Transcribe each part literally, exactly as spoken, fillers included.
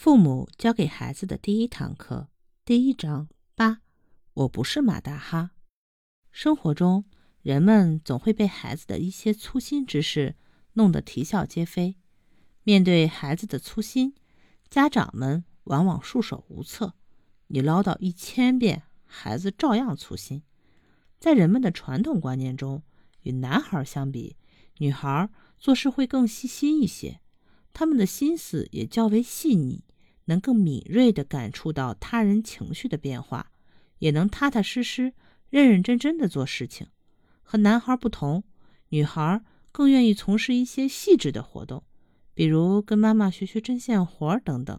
父母教给孩子的第一堂课，第一章八，我不是马大哈。生活中，人们总会被孩子的一些粗心之事弄得啼笑皆非。面对孩子的粗心，家长们往往束手无策。你唠叨一千遍，孩子照样粗心。在人们的传统观念中，与男孩相比，女孩做事会更细心一些，他们的心思也较为细腻，能更敏锐地感触到他人情绪的变化，也能踏踏实实、认认真真地做事情。和男孩不同，女孩更愿意从事一些细致的活动，比如跟妈妈学学针线活等等。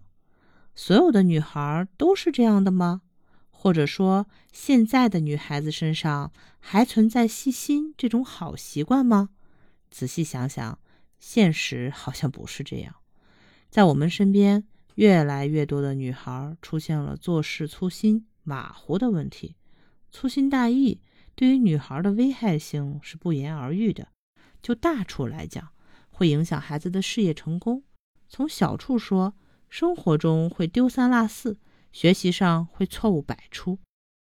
所有的女孩都是这样的吗？或者说，现在的女孩子身上还存在细心这种好习惯吗？仔细想想，现实好像不是这样。在我们身边，越来越多的女孩出现了做事粗心、马虎的问题。粗心大意对于女孩的危害性是不言而喻的。就大处来讲，会影响孩子的事业成功；从小处说，生活中会丢三落四，学习上会错误百出。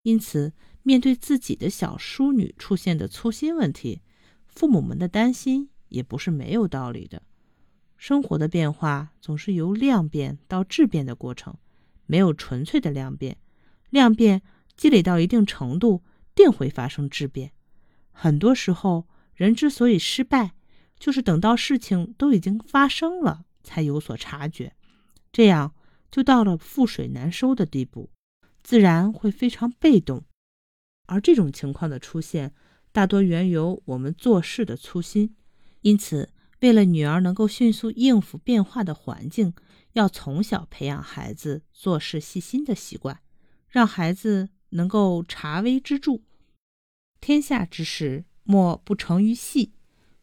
因此，面对自己的小淑女出现的粗心问题，父母们的担心也不是没有道理的。生活的变化总是由量变到质变的过程，没有纯粹的量变，量变积累到一定程度，定会发生质变。很多时候，人之所以失败，就是等到事情都已经发生了才有所察觉，这样就到了覆水难收的地步，自然会非常被动。而这种情况的出现，大多源由我们做事的粗心。因此，为了女儿能够迅速应付变化的环境，要从小培养孩子做事细心的习惯，让孩子能够察微知著。天下之事，莫不成于细，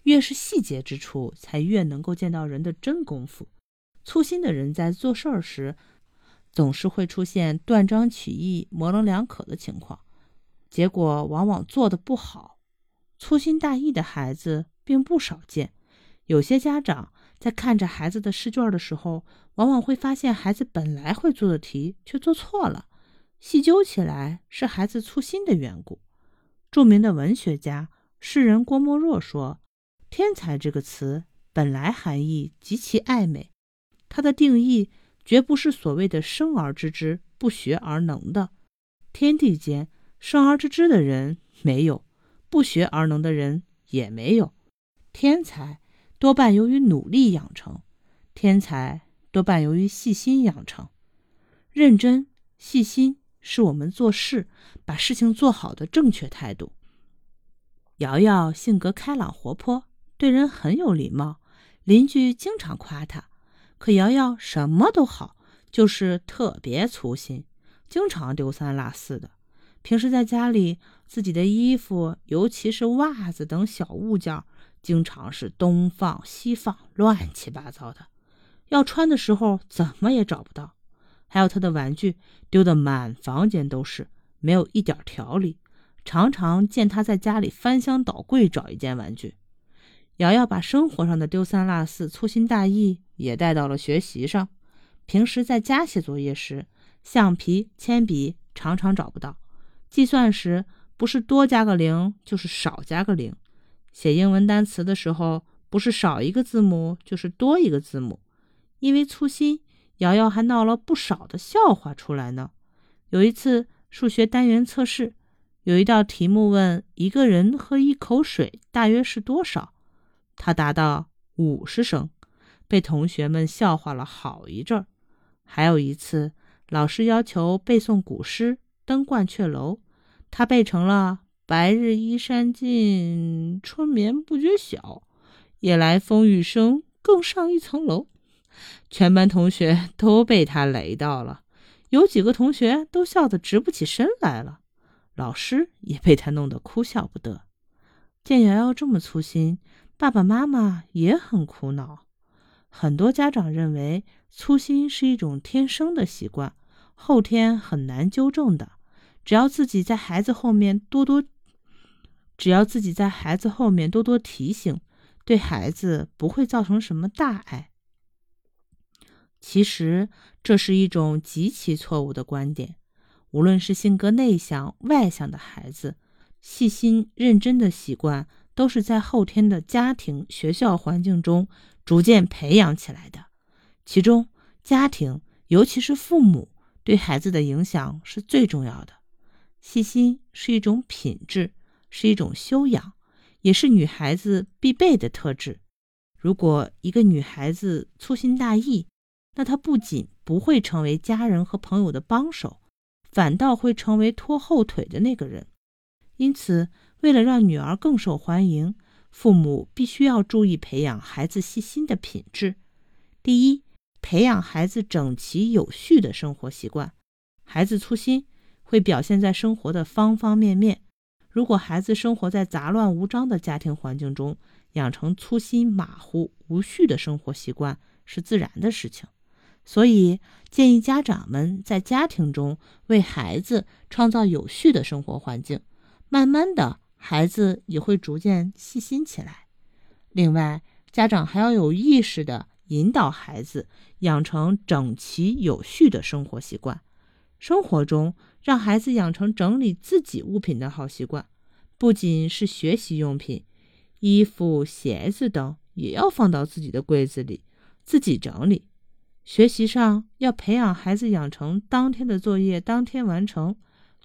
越是细节之处，才越能够见到人的真功夫。粗心的人在做事时，总是会出现断章取义、模棱两可的情况，结果往往做得不好。粗心大意的孩子并不少见，有些家长在看着孩子的试卷的时候，往往会发现孩子本来会做的题却做错了，细究起来是孩子粗心的缘故。著名的文学家、诗人郭沫若说，天才这个词本来含义极其暧昧，它的定义绝不是所谓的生而知之，不学而能的。天地间，生而知之的人没有，不学而能的人也没有。天才多半由于努力养成，天才多半由于细心养成。认真、细心是我们做事、把事情做好的正确态度。瑶瑶性格开朗活泼，对人很有礼貌，邻居经常夸她。可瑶瑶什么都好，就是特别粗心，经常丢三落四的。平时在家里，自己的衣服，尤其是袜子等小物件，经常是东放西放，乱七八糟的。要穿的时候怎么也找不到。还有他的玩具丢得满房间都是，没有一点条理。常常见他在家里翻箱倒柜找一件玩具。瑶瑶把生活上的丢三落四、粗心大意也带到了学习上。平时在家写作业时，橡皮、铅笔常常找不到。计算时不是多加个零就是少加个零，写英文单词的时候不是少一个字母就是多一个字母。因为粗心，瑶瑶还闹了不少的笑话出来呢。有一次数学单元测试，有一道题目问，一个人喝一口水大约是多少，他答到五十升，被同学们笑话了好一阵儿。还有一次，老师要求背诵古诗《登鹳雀楼》，他背成了白日依山尽，春眠不觉晓，夜来风雨声，更上一层楼。全班同学都被他雷到了，有几个同学都笑得直不起身来了，老师也被他弄得哭笑不得。见瑶瑶这么粗心，爸爸妈妈也很苦恼。很多家长认为粗心是一种天生的习惯，后天很难纠正的。只要自己在孩子后面多多，只要自己在孩子后面多多提醒，对孩子不会造成什么大碍。其实这是一种极其错误的观点。无论是性格内向、外向的孩子，细心认真的习惯都是在后天的家庭、学校环境中逐渐培养起来的。其中，家庭，尤其是父母，对孩子的影响是最重要的。细心是一种品质，是一种修养，也是女孩子必备的特质。如果一个女孩子粗心大意，那她不仅不会成为家人和朋友的帮手，反倒会成为拖后腿的那个人。因此，为了让女儿更受欢迎，父母必须要注意培养孩子细心的品质。第一，培养孩子整齐有序的生活习惯。孩子粗心会表现在生活的方方面面。如果孩子生活在杂乱无章的家庭环境中，养成粗心、马虎、无序的生活习惯是自然的事情。所以，建议家长们在家庭中为孩子创造有序的生活环境，慢慢的，孩子也会逐渐细心起来。另外，家长还要有意识的引导孩子养成整齐有序的生活习惯。生活中，让孩子养成整理自己物品的好习惯，不仅是学习用品，衣服、鞋子等也要放到自己的柜子里，自己整理。学习上要培养孩子养成当天的作业当天完成，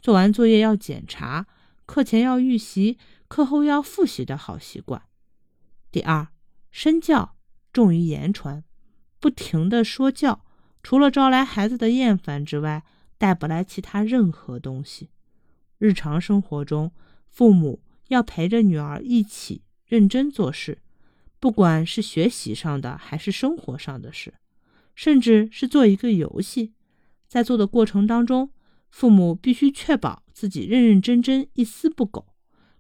做完作业要检查，课前要预习，课后要复习的好习惯。第二，身教重于言传。不停的说教，除了招来孩子的厌烦之外，带不来其他任何东西。日常生活中，父母要陪着女儿一起认真做事，不管是学习上的还是生活上的事，甚至是做一个游戏，在做的过程当中，父母必须确保自己认认真真，一丝不苟，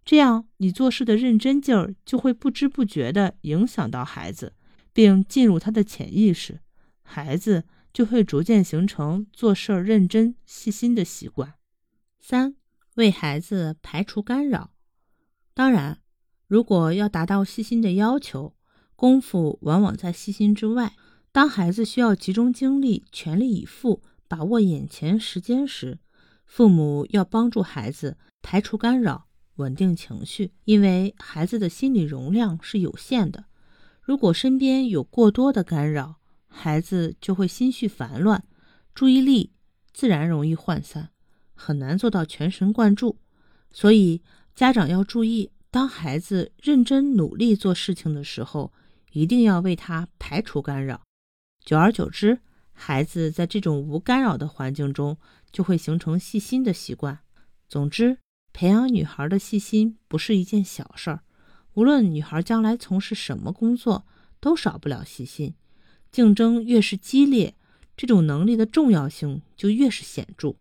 这样你做事的认真劲儿就会不知不觉地影响到孩子，并进入他的潜意识，孩子就会逐渐形成做事认真细心的习惯。三，为孩子排除干扰。当然，如果要达到细心的要求，功夫往往在细心之外。当孩子需要集中精力，全力以赴，把握眼前时间时，父母要帮助孩子排除干扰，稳定情绪，因为孩子的心理容量是有限的。如果身边有过多的干扰，孩子就会心绪烦乱，注意力自然容易涣散，很难做到全神贯注。所以家长要注意，当孩子认真努力做事情的时候，一定要为他排除干扰。久而久之，孩子在这种无干扰的环境中就会形成细心的习惯。总之，培养女孩的细心不是一件小事儿，无论女孩将来从事什么工作，都少不了细心。竞争越是激烈，这种能力的重要性就越是显著。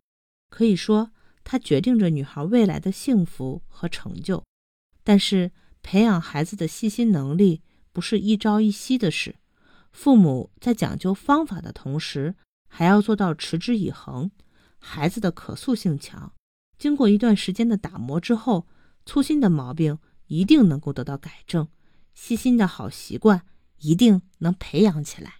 可以说，它决定着女孩未来的幸福和成就。但是，培养孩子的细心能力不是一朝一夕的事，父母在讲究方法的同时，还要做到持之以恒。孩子的可塑性强，经过一段时间的打磨之后，粗心的毛病一定能够得到改正，细心的好习惯一定能培养起来。